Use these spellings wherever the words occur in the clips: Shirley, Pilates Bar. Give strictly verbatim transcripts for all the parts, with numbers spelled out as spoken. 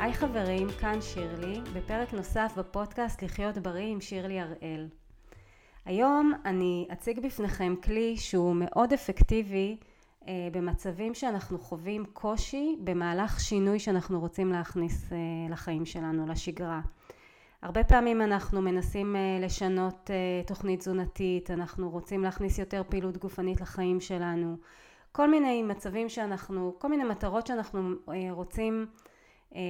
היי חברים, כאן שירלי, בפרק נוסף בפודקאסט לחיות בריא עם שירלי הראל. היום אני אציג בפניכם כלי שהוא מאוד אפקטיבי אה, במצבים שאנחנו חווים קושי במהלך שינוי שאנחנו רוצים להכניס אה, לחיים שלנו, לשגרה. הרבה פעמים אנחנו מנסים אה, לשנות אה, תוכנית תזונתית, אנחנו רוצים להכניס יותר פעילות גופנית לחיים שלנו. כל מיני מצבים שאנחנו, כל מיני מטרות שאנחנו אה, רוצים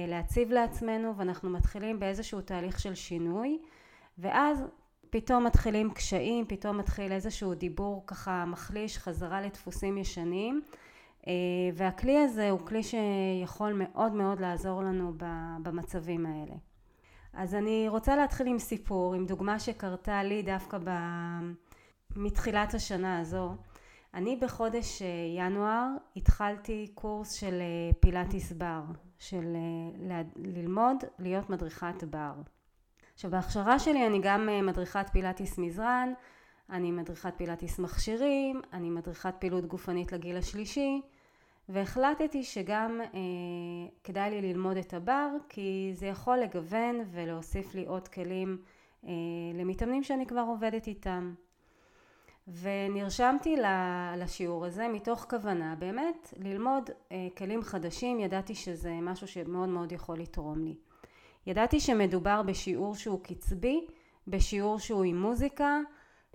להציב לעצמנו, ואנחנו מתחילים באיזשהו תהליך של שינוי, ואז פתאום מתחילים קשיים, פתאום מתחיל איזשהו דיבור ככה מחליש, חזרה לדפוסים ישנים, והכלי הזה הוא כלי שיכול מאוד מאוד לעזור לנו במצבים האלה. אז אני רוצה להתחיל עם סיפור, עם דוגמה שקרתה לי דווקא מתחילת השנה הזו. אני בחודש ינואר התחלתי קורס של פילאטיס בר, של ללמוד להיות מדריכת בר. עכשיו בהכשרה שלי אני גם מדריכת פילאטיס מזרן, אני מדריכת פילאטיס מכשירים, אני מדריכת פעילות גופנית לגיל השלישי, והחלטתי שגם אה, כדאי לי ללמוד את הבר, כי זה יכול לגוון ולהוסיף לי עוד כלים אה, למתאמנים שאני כבר עובדת איתם. ונרשמתי לשיעור הזה מתוך כוונה באמת ללמוד כלים חדשים. ידעתי שזה משהו שמאוד מאוד יכול לתרום לי. ידעתי שמדובר בשיעור שהוא קצבי, בשיעור שהוא עם מוזיקה,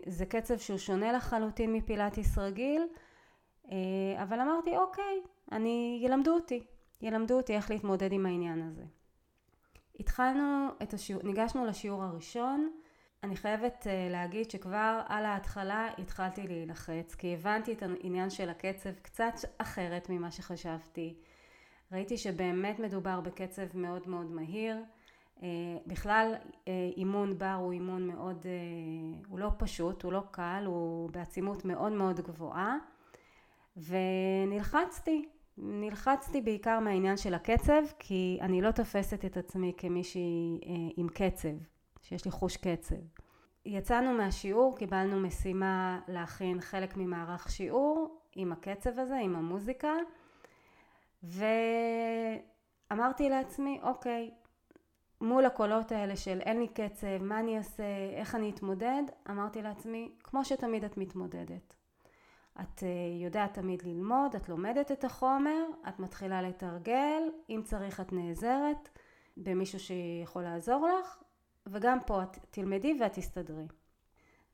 זה קצב שהוא שונה לחלוטין מפילאטיס רגיל, אבל אמרתי אוקיי, אני ילמדו אותי, ילמדו אותי איך להתמודד עם העניין הזה. התחלנו את השיעור, ניגשנו לשיעור הראשון. אני חייבת להגיד שכבר על ההתחלה התחלתי להילחץ, כי הבנתי את העניין של הקצב קצת אחרת ממה שחשבתי. ראיתי שבאמת מדובר בקצב מאוד מאוד מהיר. בכלל אימון בר הוא אימון מאוד, הוא לא פשוט, הוא לא קל, הוא בעצימות מאוד מאוד גבוהה. ונלחצתי, נלחצתי בעיקר מהעניין של הקצב, כי אני לא תופסת את עצמי כמישהי עם קצב. שיש לי חוש קצב. יצאנו מהשיעור, קיבלנו משימה להכין חלק ממערך שיעור עם הקצב הזה, עם המוזיקה, ואמרתי לעצמי, אוקיי, מול הקולות האלה של אין לי קצב, מה אני אעשה, איך אני אתמודד, אמרתי לעצמי, כמו שתמיד את מתמודדת. את יודעת תמיד ללמוד, את לומדת את החומר, את מתחילה לתרגל, אם צריך את נעזרת במישהו שיכול לעזור לך, וגם פה את תלמדי ואת תסתדרי.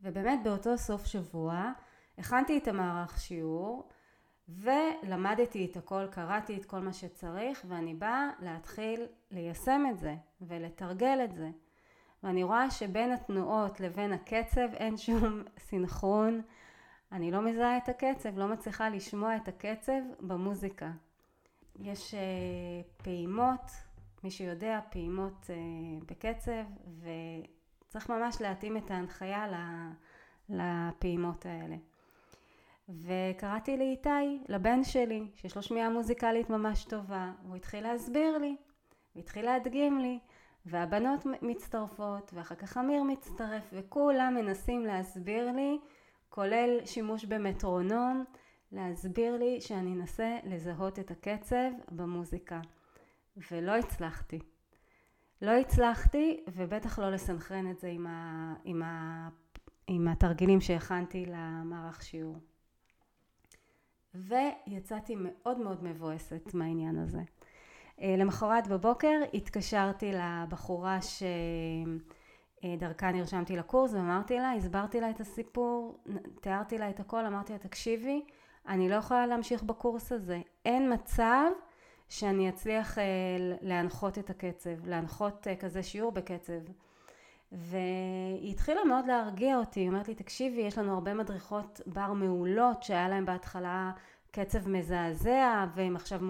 ובאמת באותו סוף שבוע הכנתי את המערך שיעור ולמדתי את הכל, קראתי את כל מה שצריך, ואני באה להתחיל ליישם את זה ולתרגל את זה. ואני רואה שבין התנועות לבין הקצב אין שום סינכרון. אני לא מזהה את הקצב, לא מצליחה לשמוע את הקצב במוזיקה. יש פעימות, מי שיודע, פעימות בקצב, וצריך ממש להתאים את ההנחיה לפעימות האלה. וקראתי לי איתי, לבן שלי, שיש לו שמיעה מוזיקלית ממש טובה, הוא התחיל להסביר לי, והתחיל להדגים לי, והבנות מצטרפות, ואחר כך אמיר מצטרף, וכולם מנסים להסביר לי, כולל שימוש במטרונום, להסביר לי שאני אנסה לזהות את הקצב במוזיקה. ולא הצלחתי. לא הצלחתי, ובטח לא לסנכרן את זה עם, ה, עם, ה, עם התרגילים שהכנתי למערך שיעור. ויצאתי מאוד מאוד מבואסת מהעניין הזה. למחרת בבוקר התקשרתי לבחורה שדרכה נרשמתי לקורס, ואמרתי לה, הסברתי לה את הסיפור, תיארתי לה את הכל, אמרתי לה, תקשיבי, אני לא יכולה להמשיך בקורס הזה. אין מצב שאני אצליח להנחות את הקצב, להנחות כזה שיעור בקצב. והיא התחילה מאוד להרגיע אותי, היא אומרת לי, תקשיבי, יש לנו הרבה מדריכות בר מעולות, שהיה להם בהתחלה קצב מזעזע, והם עכשיו,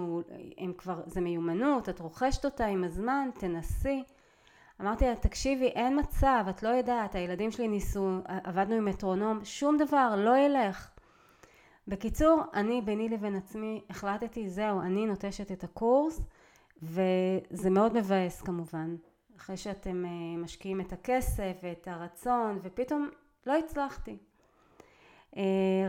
הם כבר, זה מיומנות, את רוכשת אותה עם הזמן, תנסי. אמרתי לה, תקשיבי, אין מצב, את לא יודעת, הילדים שלי ניסו, עבדנו עם מטרונום, שום דבר, לא ילך. בקיצור, אני ביני לבין עצמי החלטתי, זהו, אני נוטשת את הקורס, וזה מאוד מבאס כמובן. אחרי שאתם משקיעים את הכסף ואת הרצון, ופתאום לא הצלחתי.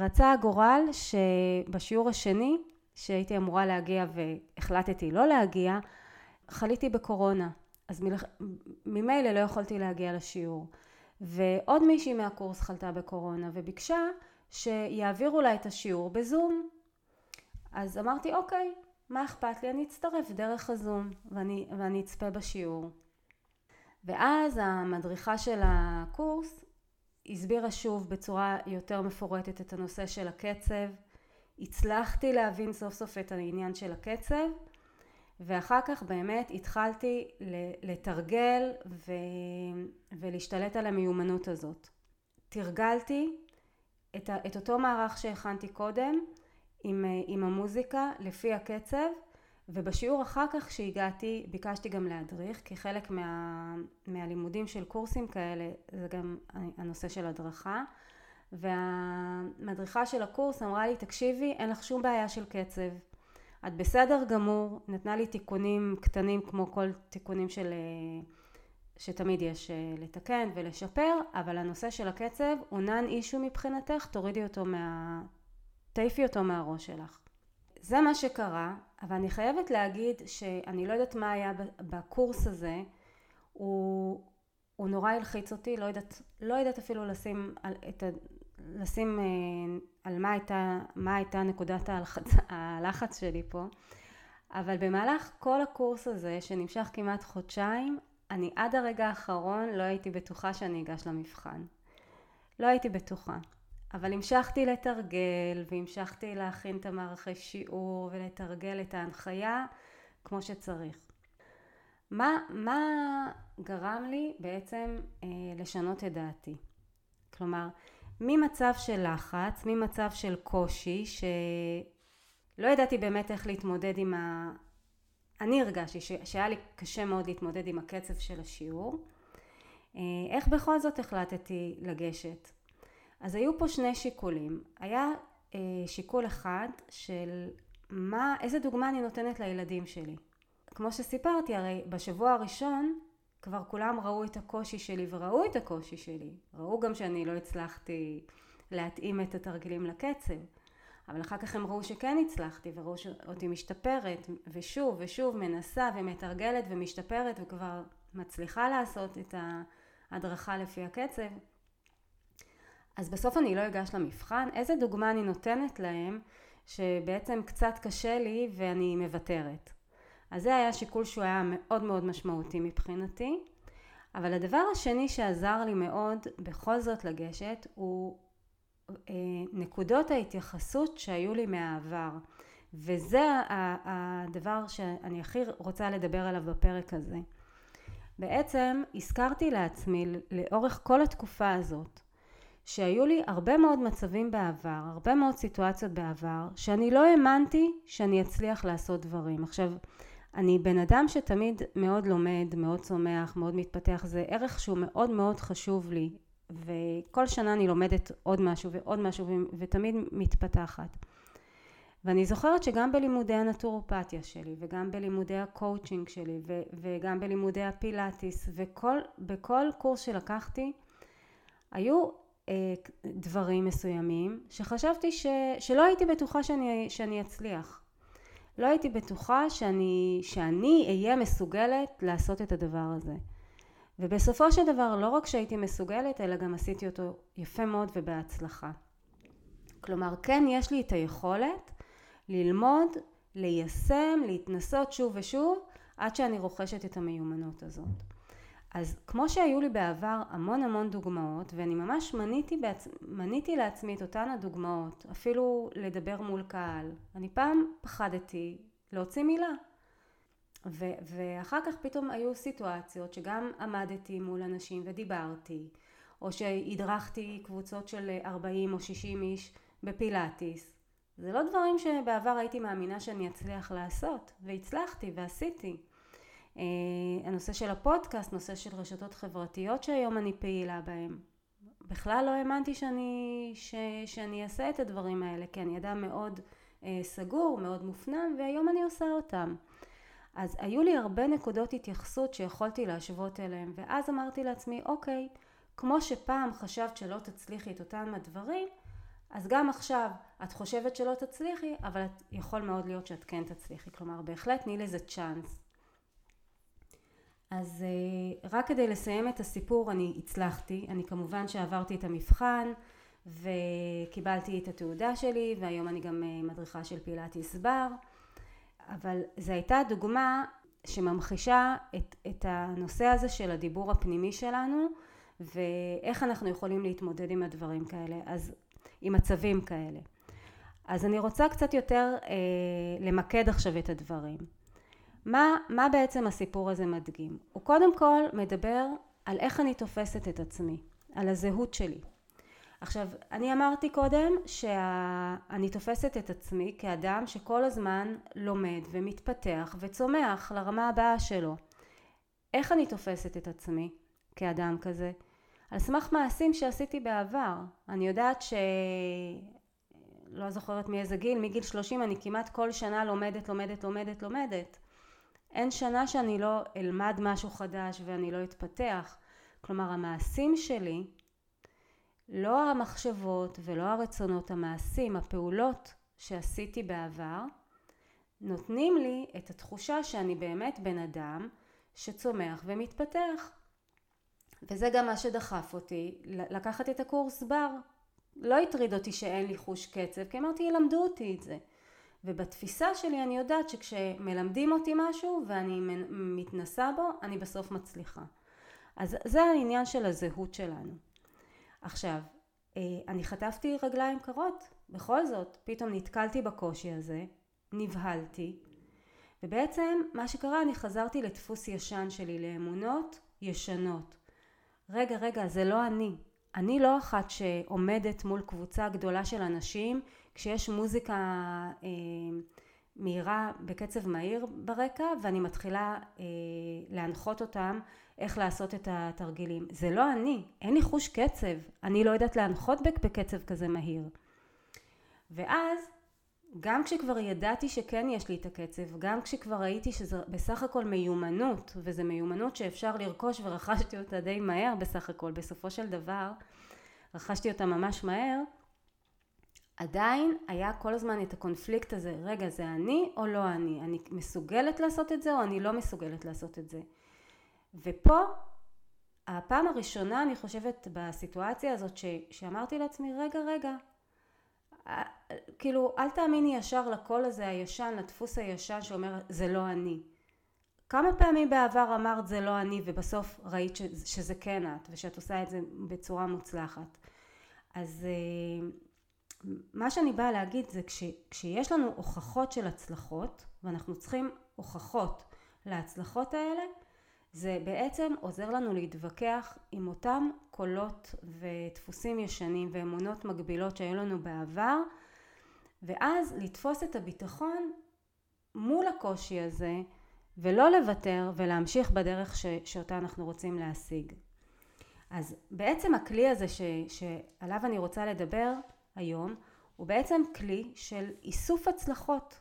רצה הגורל שבשיעור השני, שהייתי אמורה להגיע והחלטתי לא להגיע, חליתי בקורונה, אז ממילא לא יכולתי להגיע לשיעור. ועוד מישהי מהקורס חלתה בקורונה, וביקשה שיעבירו לה את השיעור בזום. אז אמרתי, אוקיי, מה אכפת לי? אני אצטרף דרך הזום, ואני, ואני אצפה בשיעור. ואז המדריכה של הקורס הסבירה שוב בצורה יותר מפורטת את הנושא של הקצב. הצלחתי להבין סוף סוף את העניין של הקצב, ואחר כך באמת התחלתי לתרגל ו... ולהשתלט על המיומנות הזאת. תרגלתי את, ה... את אותו מערך שהכנתי קודם עם, עם המוזיקה לפי הקצב, ובשיעור אחר כך שהגעתי ביקשתי גם להדריך, כי חלק מה... מהלימודים של קורסים כאלה זה גם הנושא של הדרכה, והמדריכה של הקורס אמרה לי, תקשיבי, אין לך שום בעיה של קצב. את בסדר גמור, נתנה לי תיקונים קטנים כמו כל תיקונים של, שתמיד יש לתקן ולשפר, אבל הנושא של הקצב, אונן אישו מבחינתך, תורידי אותו מה... תעיפי אותו מהראש שלך. זה מה שקרה, אבל אני חייבת להגיד שאני לא יודעת מה היה בקורס הזה, הוא, הוא נורא הלחיץ אותי, לא יודעת, לא יודעת אפילו לשים על, את ה... לשים על מה הייתה, מה הייתה נקודת הלחץ שלי פה. אבל במהלך כל הקורס הזה, שנמשך כמעט חודשיים, אני עד הרגע האחרון לא הייתי בטוחה שאני אגש למבחן. לא הייתי בטוחה. אבל המשכתי לתרגל, והמשכתי להכין את המערכי שיעור, ולתרגל את ההנחיה כמו שצריך. מה, מה גרם לי בעצם אה, לשנות את דעתי? כלומר, ממצב של לחץ, ממצב של קושי, שלא ידעתי באמת איך להתמודד עם ה... אני הרגשתי ש... שהיה לי קשה מאוד להתמודד עם הקצב של השיעור. איך בכל זאת החלטתי לגשת? אז היו פה שני שיקולים. היה שיקול אחד של מה, איזה דוגמה אני נותנת לילדים שלי. כמו שסיפרתי, הרי בשבוע הראשון, כבר כולם ראו את הקושי שלי וראו את הקושי שלי. ראו גם שאני לא הצלחתי להתאים את התרגילים לקצב. אבל אחר כך הם ראו שכן הצלחתי וראו אותי משתפרת ושוב ושוב מנסה ומתרגלת ומשתפרת וכבר מצליחה לעשות את ההדרכה לפי הקצב. אז בסוף אני לא אגש למבחן. איזה דוגמה אני נותנת להם שבעצם קצת קשה לי ואני מבטרת. אז זה היה שיקול שהוא היה מאוד מאוד משמעותי מבחינתי, אבל הדבר השני שעזר לי מאוד בכל זאת לגשת, הוא נקודות ההתייחסות שהיו לי מהעבר, וזה הדבר שאני הכי רוצה לדבר עליו בפרק הזה. בעצם הזכרתי לעצמי לאורך כל התקופה הזאת, שהיו לי הרבה מאוד מצבים בעבר, הרבה מאוד סיטואציות בעבר, שאני לא האמנתי שאני אצליח לעשות דברים. עכשיו, אני בן אדם שתמיד מאוד לומד, מאוד צומח, מאוד מתפתח. זה ערך שהוא מאוד מאוד חשוב לי. וכל שנה אני לומדת עוד משהו ועוד משהו ותמיד מתפתחת. ואני זוכרת שגם בלימודי הנטורופתיה שלי וגם בלימודי הקואוצ'ינג שלי ו- וגם בלימודי הפילאטיס וכל, בכל קורס שלקחתי, היו אה, דברים מסוימים שחשבתי ש- שלא הייתי בטוחה שאני, שאני אצליח. לא הייתי בטוחה שאני, שאני אהיה מסוגלת לעשות את הדבר הזה. ובסופו של דבר לא רק שהייתי מסוגלת, אלא גם עשיתי אותו יפה מאוד ובהצלחה. כלומר, כן יש לי את היכולת ללמוד, ליישם, להתנסות שוב ושוב, עד שאני רוכשת את המיומנות הזאת. אז כמו שהיו לי בעבר המון המון דוגמאות, ואני ממש מניתי, בעצ... מניתי לעצמי את אותן הדוגמאות, אפילו לדבר מול קהל. אני פעם פחדתי להוציא מילה. ו- ואחר כך פתאום היו סיטואציות שגם עמדתי מול אנשים ודיברתי, או שהדרכתי קבוצות של ארבעים או שישים איש בפילאטיס. זה לא דברים שבעבר הייתי מאמינה שאני אצליח לעשות, והצלחתי ועשיתי. Uh, הנושא של הפודקאסט, נושא של רשתות חברתיות שהיום אני פעילה בהם. בכלל לא האמנתי שאני, ש, שאני אעשה את הדברים האלה, כי אני אדם מאוד uh, סגור, מאוד מופנם, והיום אני עושה אותם. אז היו לי הרבה נקודות התייחסות שיכולתי להשוות אליהם, ואז אמרתי לעצמי, אוקיי, כמו שפעם חשבת שלא תצליחי את אותם הדברים, אז גם עכשיו את חושבת שלא תצליחי, אבל את יכול מאוד להיות שאת כן תצליחי. כלומר, בהחלט תני לזה צ'אנס. אז רק כדי לסיים את הסיפור, אני הצלחתי, אני כמובן שעברתי את המבחן וקיבלתי את התעודה שלי, והיום אני גם מדריכה של פילאטיס בר, אבל זו הייתה דוגמה שממחישה את, את הנושא הזה של הדיבור הפנימי שלנו, ואיך אנחנו יכולים להתמודד עם הדברים כאלה, אז עם מצבים כאלה. אז אני רוצה קצת יותר אה, למקד עכשיו את הדברים. מה, מה בעצם הסיפור הזה מדגים? הוא קודם כל מדבר על איך אני תופסת את עצמי, על הזהות שלי. עכשיו, אני אמרתי קודם שאני תופסת את עצמי כאדם שכל הזמן לומד ומתפתח וצומח לרמה הבאה שלו. איך אני תופסת את עצמי כאדם כזה? על סמך מעשים שעשיתי בעבר. אני יודעת ש... לא זוכרת מאיזה גיל, מגיל שלושים אני כמעט כל שנה לומדת, לומדת, לומדת, לומדת. אין שנה שאני לא אלמד משהו חדש ואני לא אתפתח. כלומר, המעשים שלי, לא המחשבות ולא הרצונות, המעשים, הפעולות שעשיתי בעבר, נותנים לי את התחושה שאני באמת בן אדם שצומח ומתפתח. וזה גם מה שדחף אותי לקחת את הקורס בר. לא התריד אותי שאין לי חוש קצב, כי אמרתי, ילמדו אותי את זה. ובתפיסה שלי אני יודעת שכשמלמדים אותי משהו ואני מתנסה בו, אני בסוף מצליחה. אז זה העניין של הזהות שלנו. עכשיו, אני חטפתי רגליים קרות, בכל זאת, פתאום נתקלתי בקושי הזה, נבהלתי, ובעצם מה שקרה, אני חזרתי לדפוס ישן שלי, לאמונות ישנות. רגע, רגע, זה לא אני. אני לא אחת שעומדת מול קבוצה גדולה של אנשים, כשיש מוזיקה אה, מהירה בקצב מהיר ברקע, ואני מתחילה אה, להנחות אותם איך לעשות את התרגילים. זה לא אני, אין לי חוש קצב, אני לא יודעת להנחות בקצב כזה מהיר. ואז, גם כשכבר ידעתי שכן יש לי את הקצב, גם כשכבר ראיתי שזה בסך הכל מיומנות, וזו מיומנות שאפשר לרכוש ורכשתי אותה די מהר בסך הכל, בסופו של דבר, רכשתי אותה ממש מהר, עדיין היה כל הזמן את הקונפליקט הזה, רגע, זה אני או לא אני? אני מסוגלת לעשות את זה או אני לא מסוגלת לעשות את זה? ופה, הפעם הראשונה אני חושבת בסיטואציה הזאת ש- שאמרתי לעצמי, רגע, רגע, כאילו, אל תאמיני ישר לקול הזה הישן, לדפוס הישן שאומר, זה לא אני. כמה פעמים בעבר אמרת, זה לא אני, ובסוף ראית שזה כן את, ושאת עושה את זה בצורה מוצלחת. אז מה שאני באה להגיד זה, כשיש לנו הוכחות של הצלחות, ואנחנו צריכים הוכחות להצלחות האלה, זה בעצם עוזר לנו להתווכח עם אותם קולות ודפוסים ישנים ואמונות מגבילות שהיו לנו בעבר, ואז לתפוס את הביטחון מול הקושי הזה, ולא לוותר ולהמשיך בדרך ש- שאותה אנחנו רוצים להשיג. אז בעצם הכלי הזה ש- שעליו אני רוצה לדבר היום, הוא בעצם כלי של איסוף הצלחות.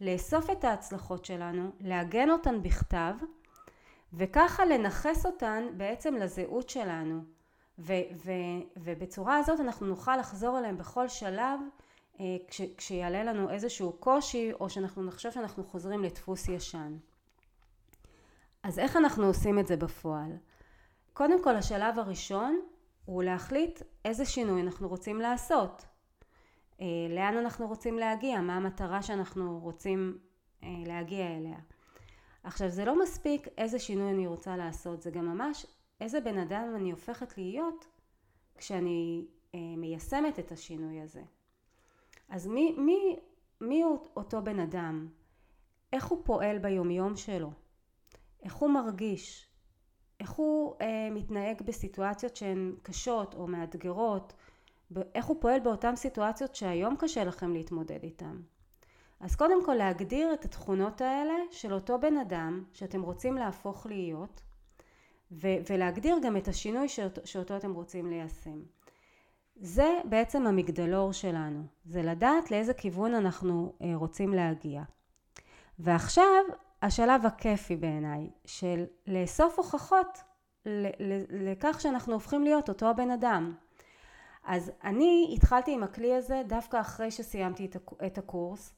לאסוף את ההצלחות שלנו, להגן אותן בכתב, וככה לנחס אותן בעצם לזהות שלנו, ו- ו- ובצורה הזאת אנחנו נוכל לחזור אליהם בכל שלב, אה, כש- כשיעלה לנו איזשהו קושי, או שאנחנו נחשוב שאנחנו חוזרים לדפוס ישן. אז איך אנחנו עושים את זה בפועל? קודם כל, השלב הראשון הוא להחליט איזה שינוי אנחנו רוצים לעשות, אה, לאן אנחנו רוצים להגיע, מה המטרה שאנחנו רוצים אה, להגיע אליה. עכשיו, זה לא מספיק איזה שינוי אני רוצה לעשות, זה גם ממש איזה בן אדם אני הופכת להיות כשאני אה, מיישמת את השינוי הזה. אז מי, מי, מי הוא אותו בן אדם? איך הוא פועל ביומיום שלו? איך הוא מרגיש? איך הוא אה, מתנהג בסיטואציות שהן קשות או מאתגרות? איך הוא פועל באותן סיטואציות שהיום קשה לכם להתמודד איתן? אז קודם כל להגדיר את התכונות האלה של אותו בן אדם שאתם רוצים להפוך להיות, ו- ולהגדיר גם את השינוי שאותו, שאותו אתם רוצים ליישם. זה בעצם המגדלור שלנו, זה לדעת לאיזה כיוון אנחנו אה, רוצים להגיע. ועכשיו השלב הכיפי בעיניי של לאסוף הוכחות ל- ל- לכך שאנחנו הופכים להיות אותו בן אדם. אז אני התחלתי עם הכלי הזה דווקא אחרי שסיימתי את הקורס,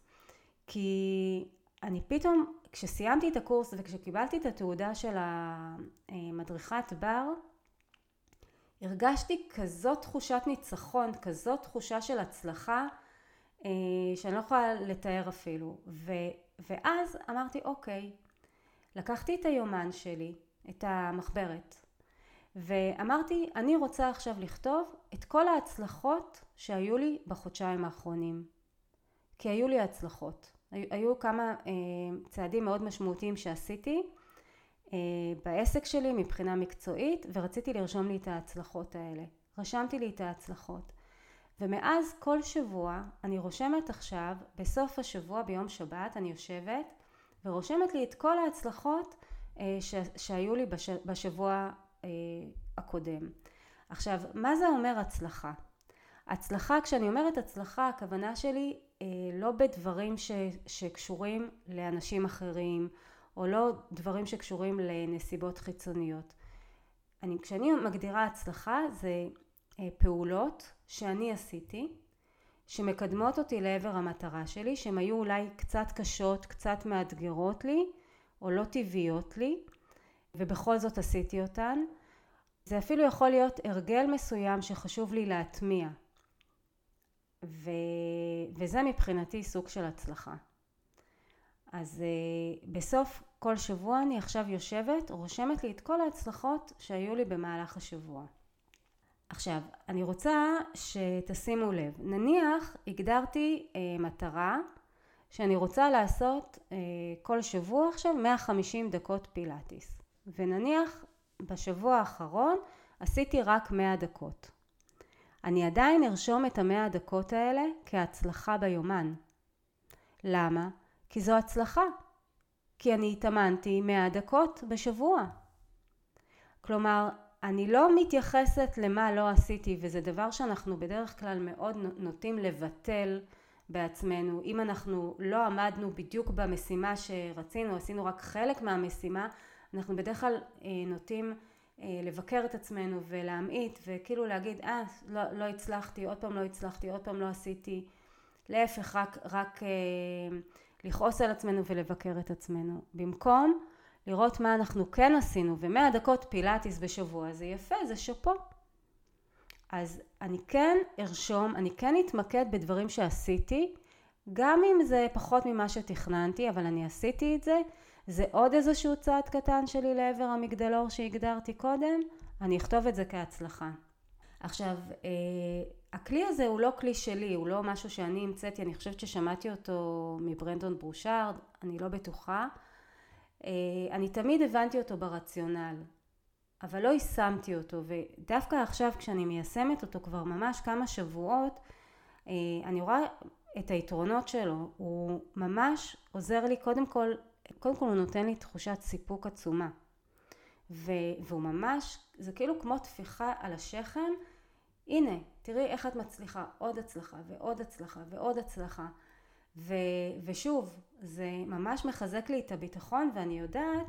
כי אני פתאום, כשסיימתי את הקורס וכשקיבלתי את התעודה של המדריכת בר, הרגשתי כזאת תחושת ניצחון, כזאת תחושה של הצלחה, שאני לא יכולה לתאר אפילו. ואז אמרתי, אוקיי, לקחתי את היומן שלי, את המחברת, ואמרתי, אני רוצה עכשיו לכתוב את כל ההצלחות שהיו לי בחודשיים האחרונים. כי היו לי הצלחות. היו כמה צעדים מאוד משמעותיים שעשיתי בעסק שלי מבחינה מקצועית, ורציתי לרשום לי את ההצלחות האלה. רשמתי לי את ההצלחות. ומאז כל שבוע, אני רושמת עכשיו, בסוף השבוע ביום שבת, אני יושבת ורושמת לי את כל ההצלחות שהיו לי בשבוע הקודם. עכשיו, מה זה אומר הצלחה? הצלחה, כשאני אומרת הצלחה, הכוונה שלי לא בדברים ש, שקשורים לאנשים אחרים, או לא דברים שקשורים לנסיבות חיצוניות. אני, כשאני מגדירה הצלחה, זה פעולות שאני עשיתי, שמקדמות אותי לעבר המטרה שלי, שהן היו אולי קצת קשות, קצת מאתגרות לי, או לא טבעיות לי, ובכל זאת עשיתי אותן. זה אפילו יכול להיות הרגל מסוים שחשוב לי להטמיע. ו... וזה מבחינתי סוג של הצלחה. אז בסוף כל שבוע אני עכשיו יושבת, רושמת לי את כל ההצלחות שהיו לי במהלך השבוע. עכשיו, אני רוצה שתשימו לב. נניח, הגדרתי אה, מטרה שאני רוצה לעשות אה, כל שבוע עכשיו מאה וחמישים דקות פילאטיס. ונניח, בשבוע האחרון עשיתי רק מאה דקות. אני עדיין ארשום את המאה הדקות האלה כהצלחה ביומן. למה? כי זו הצלחה. כי אני התאמנתי מאה דקות בשבוע. כלומר, אני לא מתייחסת למה לא עשיתי, וזה דבר שאנחנו בדרך כלל מאוד נוטים לבטל בעצמנו. אם אנחנו לא עמדנו בדיוק במשימה שרצינו, עשינו רק חלק מהמשימה, אנחנו בדרך כלל נוטים לבקר את עצמנו ולהמעיט, וכאילו להגיד, אה, לא, לא הצלחתי, עוד פעם לא הצלחתי, עוד פעם לא עשיתי. להפך, רק, רק לכעוס על עצמנו ולבקר את עצמנו. במקום לראות מה אנחנו כן עשינו, ומאה דקות פילאטיס בשבוע, זה יפה, זה שפו. אז אני כן ארשום, אני כן אתמקד בדברים שעשיתי, גם אם זה פחות ממה שתכננתי, אבל אני עשיתי את זה, זה עוד איזשהו צעד קטן שלי לעבר המגדלור שהגדרתי קודם, אני אכתוב את זה כהצלחה. עכשיו, הכלי הזה הוא לא כלי שלי, הוא לא משהו שאני המצאתי, אני חושבת ששמעתי אותו מברנדון ברושארד, אני לא בטוחה, אני תמיד הבנתי אותו ברציונל, אבל לא יישמתי אותו, ודווקא עכשיו כשאני מיישמת אותו כבר ממש כמה שבועות, אני רואה את היתרונות שלו, הוא ממש עוזר לי, קודם כל, קודם כל הוא נותן לי תחושת סיפוק עצומה, והוא ממש, זה כאילו כמו תפיחה על השכם, הנה, תראי איך את מצליחה, עוד הצלחה ועוד הצלחה ועוד הצלחה, ו, ושוב, זה ממש מחזק לי את הביטחון, ואני יודעת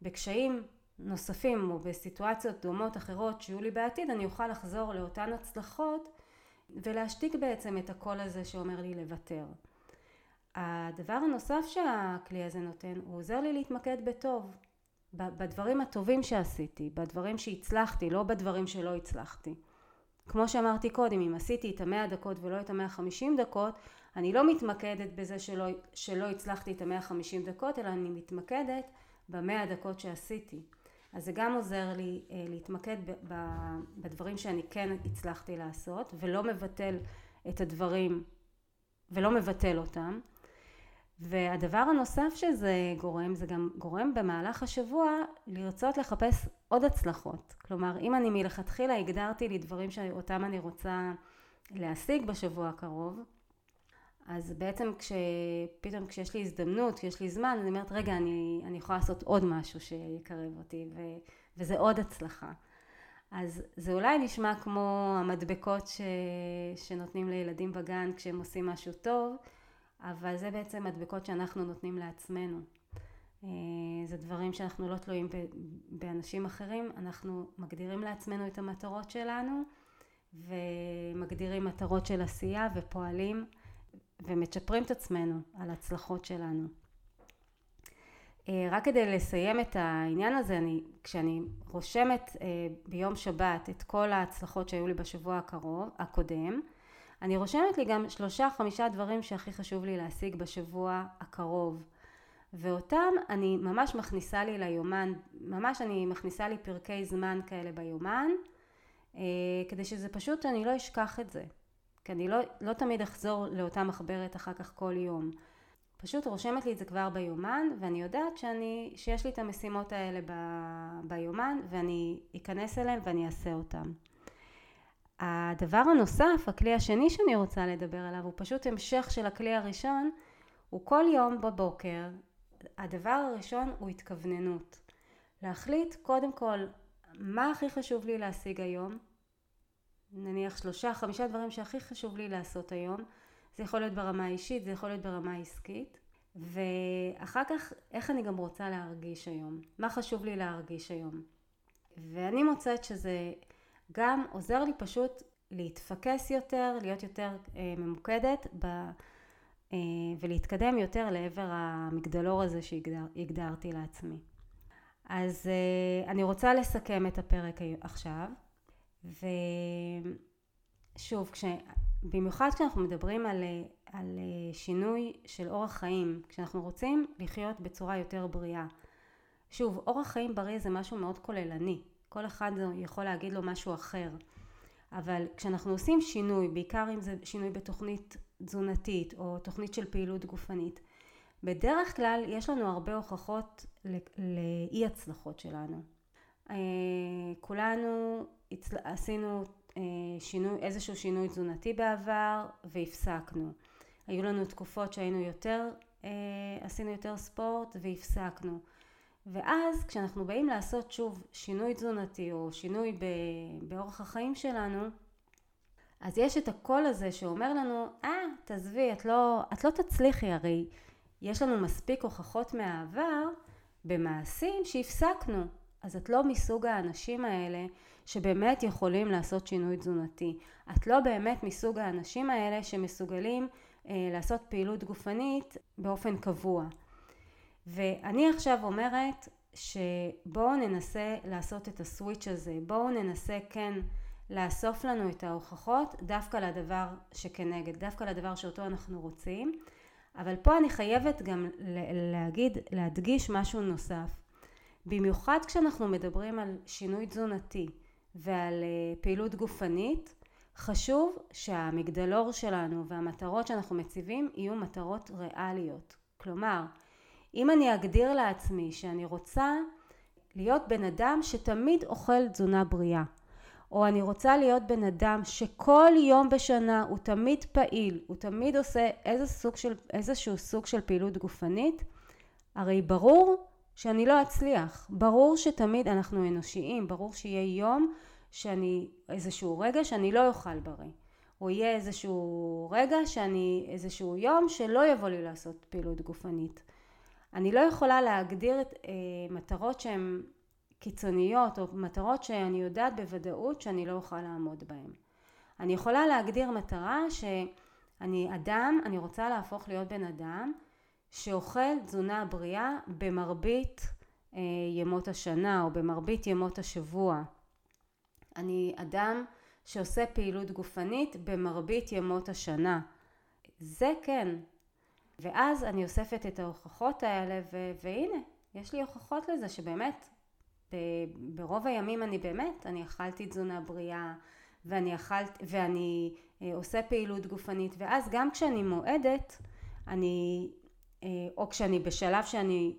שבקשיים נוספים או בסיטואציות דומות אחרות שיהיו לי בעתיד, אני אוכל לחזור לאותן הצלחות ולהשתיק בעצם את הקול הזה שאומר לי לוותר. הדבר הנוסף שהכלי הזה נותן, הוא עוזר לי להתמקד בטוב, בדברים הטובים שעשיתי, בדברים שהצלחתי, לא בדברים שלא הצלחתי. כמו שאמרתי קודם, אם עשיתי את המאה דקות ולא את המאה חמישים דקות, אני לא מתמקדת בזה שלא, שלא הצלחתי את המאה חמישים דקות, אלא אני מתמקדת במאה דקות שעשיתי. אז זה גם עוזר לי אה, להתמקד ב, ב, בדברים שאני כן הצלחתי לעשות, ולא מבטל את הדברים, ולא מבטל אותם. והדבר הנוסף שזה גורם, זה גם גורם במהלך השבוע לרצות לחפש עוד הצלחות. כלומר, אם אני מלכתחילה הגדרתי לי דברים שאותם אני רוצה להשיג בשבוע הקרוב, אז בעצם כשפתאום כשיש לי הזדמנות, כשיש לי זמן, אני אומרת, רגע, אני, אני יכולה לעשות עוד משהו שיקרב אותי, ו, וזה עוד הצלחה. אז זה אולי נשמע כמו המדבקות ש, שנותנים לילדים בגן כשהם עושים משהו טוב, אבל זה בעצם מדבקות שאנחנו נותנים לעצמנו. זה דברים שאנחנו לא תלויים באנשים אחרים, אנחנו מגדירים לעצמנו את המטרות שלנו, ומגדירים מטרות של עשייה ופועלים ומצ'פרים את עצמנו על ההצלחות שלנו. רק כדי לסיים את העניין הזה, אני, כשאני רושמת ביום שבת את כל ההצלחות שהיו לי בשבוע הקרוב, הקודם, אני רושמת לי גם שלושה, חמישה דברים שהכי חשוב לי להשיג בשבוע הקרוב. ואותם אני ממש מכניסה לי ליומן, ממש אני מכניסה לי פרקי זמן כאלה ביומן, כדי שזה פשוט, אני לא אשכח את זה. כי אני לא, לא תמיד אחזור לאותה מחברת אחר כך כל יום. פשוט רושמת לי את זה כבר ביומן, ואני יודעת שאני, שיש לי את המשימות האלה ב, ביומן, ואני אכנס אליהם ואני אעשה אותם. הדבר הנוסף, הכלי השני שאני רוצה לדבר עליו, הוא פשוט המשך של הכלי הראשון, הוא כל יום בבוקר, הדבר הראשון הוא התכווננות. להחליט קודם כל, מה הכי חשוב לי להשיג היום? נניח שלושה, חמישה דברים שהכי חשוב לי לעשות היום. זה יכול להיות ברמה האישית, זה יכול להיות ברמה העסקית. ואחר כך, איך אני גם רוצה להרגיש היום? מה חשוב לי להרגיש היום? ואני מוצאת שזה גם עוזר לי פשוט להתפקס יותר, להיות יותר אה, ממוקדת ב, אה, ולהתקדם יותר לעבר המגדלור הזה שהגדרתי לעצמי. אז אה, אני רוצה לסכם את הפרק עכשיו. ושוב, כש... במיוחד כשאנחנו מדברים על, על שינוי של אורח חיים, כשאנחנו רוצים לחיות בצורה יותר בריאה. שוב, אורח חיים בריא זה משהו מאוד כוללני. כל אחד יכול להגיד לו משהו אחר. אבל כשאנחנו עושים שינוי, בעיקר אם זה שינוי בתוכנית תזונתית או תוכנית של פעילות גופנית, בדרך כלל יש לנו הרבה הוכחות לאי הצלחות שלנו. כולנו עשינו שינוי, איזשהו שינוי תזונתי בעבר והפסקנו. היו לנו תקופות שהיינו יותר, עשינו יותר ספורט והפסקנו. ואז כשאנחנו באים לעשות שוב שינוי תזונתי או שינוי באורח החיים שלנו, אז יש את הקול הזה שאומר לנו, אה, תעזבי, את לא, את לא תצליחי, הרי יש לנו מספיק הוכחות מהעבר במעשים שהפסקנו. אז את לא מסוג האנשים האלה שבאמת יכולים לעשות שינוי תזונתי. את לא באמת מסוג האנשים האלה שמסוגלים אה, לעשות פעילות גופנית באופן קבוע. ואני עכשיו אומרת שבואו ננסה לעשות את הסוויץ' הזה. בואו ננסה כן לאסוף לנו את ההוכחות דווקא לדבר שכנגד, דווקא לדבר שאותו אנחנו רוצים. אבל פה אני חייבת גם להגיד, להדגיש משהו נוסף. במיוחד כשאנחנו מדברים על שינוי תזונתי ועל פעילות גופנית, חשוב שהמגדלור שלנו והמטרות שאנחנו מציבים יהיו מטרות ריאליות. כלומר, אם אני אגדיר לעצמי שאני רוצה להיות בן אדם שתמיד אוכל תזונה בריאה, או אני רוצה להיות בן אדם שכל יום בשנה הוא תמיד פעיל, הוא תמיד עושה איזה סוג של, איזשהו סוג של פעילות גופנית, הרי ברור שאני לא אצליח. ברור שתמיד אנחנו אנושיים, ברור שיהיה יום שאני, איזשהו רגע שאני לא אוכל בריא. או יהיה איזשהו רגע שאני, איזשהו יום שלא יבוא לי לעשות פעילות גופנית. אני לא יכולה להגדיר את אה, מטרות שהן קיצוניות, או מטרות שאני יודעת בוודאות שאני לא אוכל לעמוד בהן. אני יכולה להגדיר מטרה שאני אדם, אני רוצה להפוך להיות בן אדם, שאוכל תזונה בריאה במרבית אה, ימות השנה או במרבית ימות השבוע. אני אדם שעושה פעילות גופנית במרבית ימות השנה. זה כן. ואז אני אוספת את ההוכחות האלה ו- והנה, יש לי הוכחות לזה שבאמת, ב- ברוב הימים אני באמת, אני אכלתי תזונה בריאה ואני, אכלת, ואני אה, עושה פעילות גופנית. ואז גם כשאני מועדת, אני... או כשאני בשלב שאני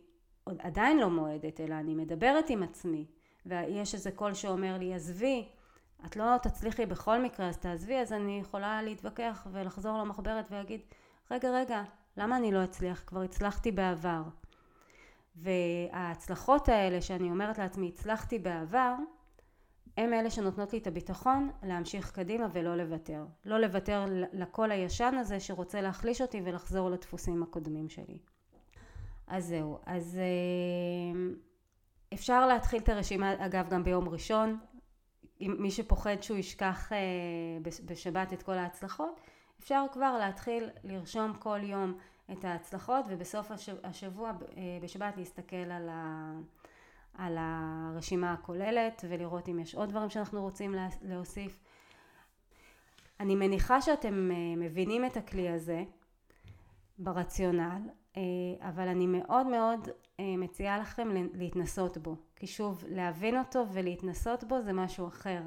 עדיין לא מועדת, אלא אני מדברת עם עצמי, ויש איזה קול שאומר לי, עזבי, את לא תצליחי בכל מקרה, אז תעזבי, אז אני יכולה להתווכח ולחזור למחברת ולהגיד, רגע, רגע, למה אני לא אצליח? כבר הצלחתי בעבר. וההצלחות האלה שאני אומרת לעצמי, הצלחתי בעבר, הם אלה שנותנות לי את הביטחון להמשיך קדימה ולא לוותר. לא לוותר לכל הישן הזה שרוצה להחליש אותי ולחזור לדפוסים הקודמים שלי. אז זהו. אז אפשר להתחיל את הרשימה, אגב, גם ביום ראשון. מי שפוחד שהוא ישכח בשבת את כל ההצלחות, אפשר כבר להתחיל לרשום כל יום את ההצלחות, ובסוף השבוע בשבת להסתכל על ה... על הרשימה הכוללת, ולראות אם יש עוד דברים שאנחנו רוצים להוסיף. אני מניחה שאתם מבינים את הכלי הזה ברציונל, אבל אני מאוד מאוד מציעה לכם להתנסות בו, כי שוב, להבין אותו ולהתנסות בו זה משהו אחר,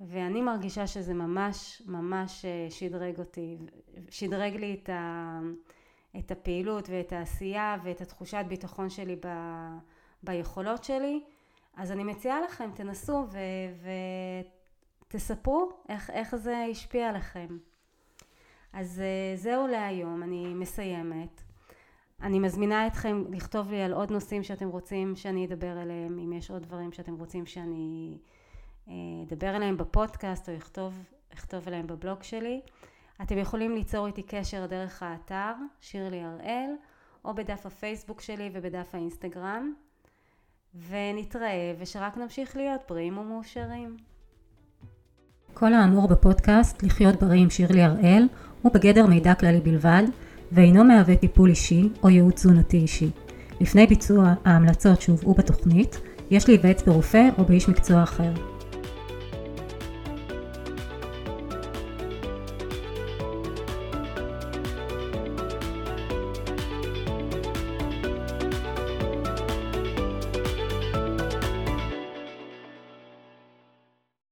ואני מרגישה שזה ממש ממש שדרג אותי, שדרג לי את ה... את הפעילות ואת העשייה ואת התחושת ביטחון שלי ב... ביכולות שלי. אז אני מציעה לכם, תנסו ו- ותספרו איך, איך זה השפיע עליכם. אז זהו להיום, אני מסיימת. אני מזמינה אתכם לכתוב לי על עוד נושאים שאתם רוצים שאני אדבר עליהם, אם יש עוד דברים שאתם רוצים שאני אדבר עליהם בפודקאסט או אכתוב, אכתוב עליהם בבלוג שלי. אתם יכולים ליצור איתי קשר דרך האתר, שירלי הראל, או בדף הפייסבוק שלי ובדף האינסטגרם, ונתראה ושרק נמשיך להיות בריאים ומאושרים. כל האמור בפודקאסט לחיות בריא עם שירלי הראל הוא בגדר מידע כללי בלבד, ואינו מהווה טיפול אישי או ייעוץ תזונתי אישי. לפני ביצוע ההמלצות שהובאו בתוכנית, יש להיוועץ ברופא או באיש מקצוע אחר.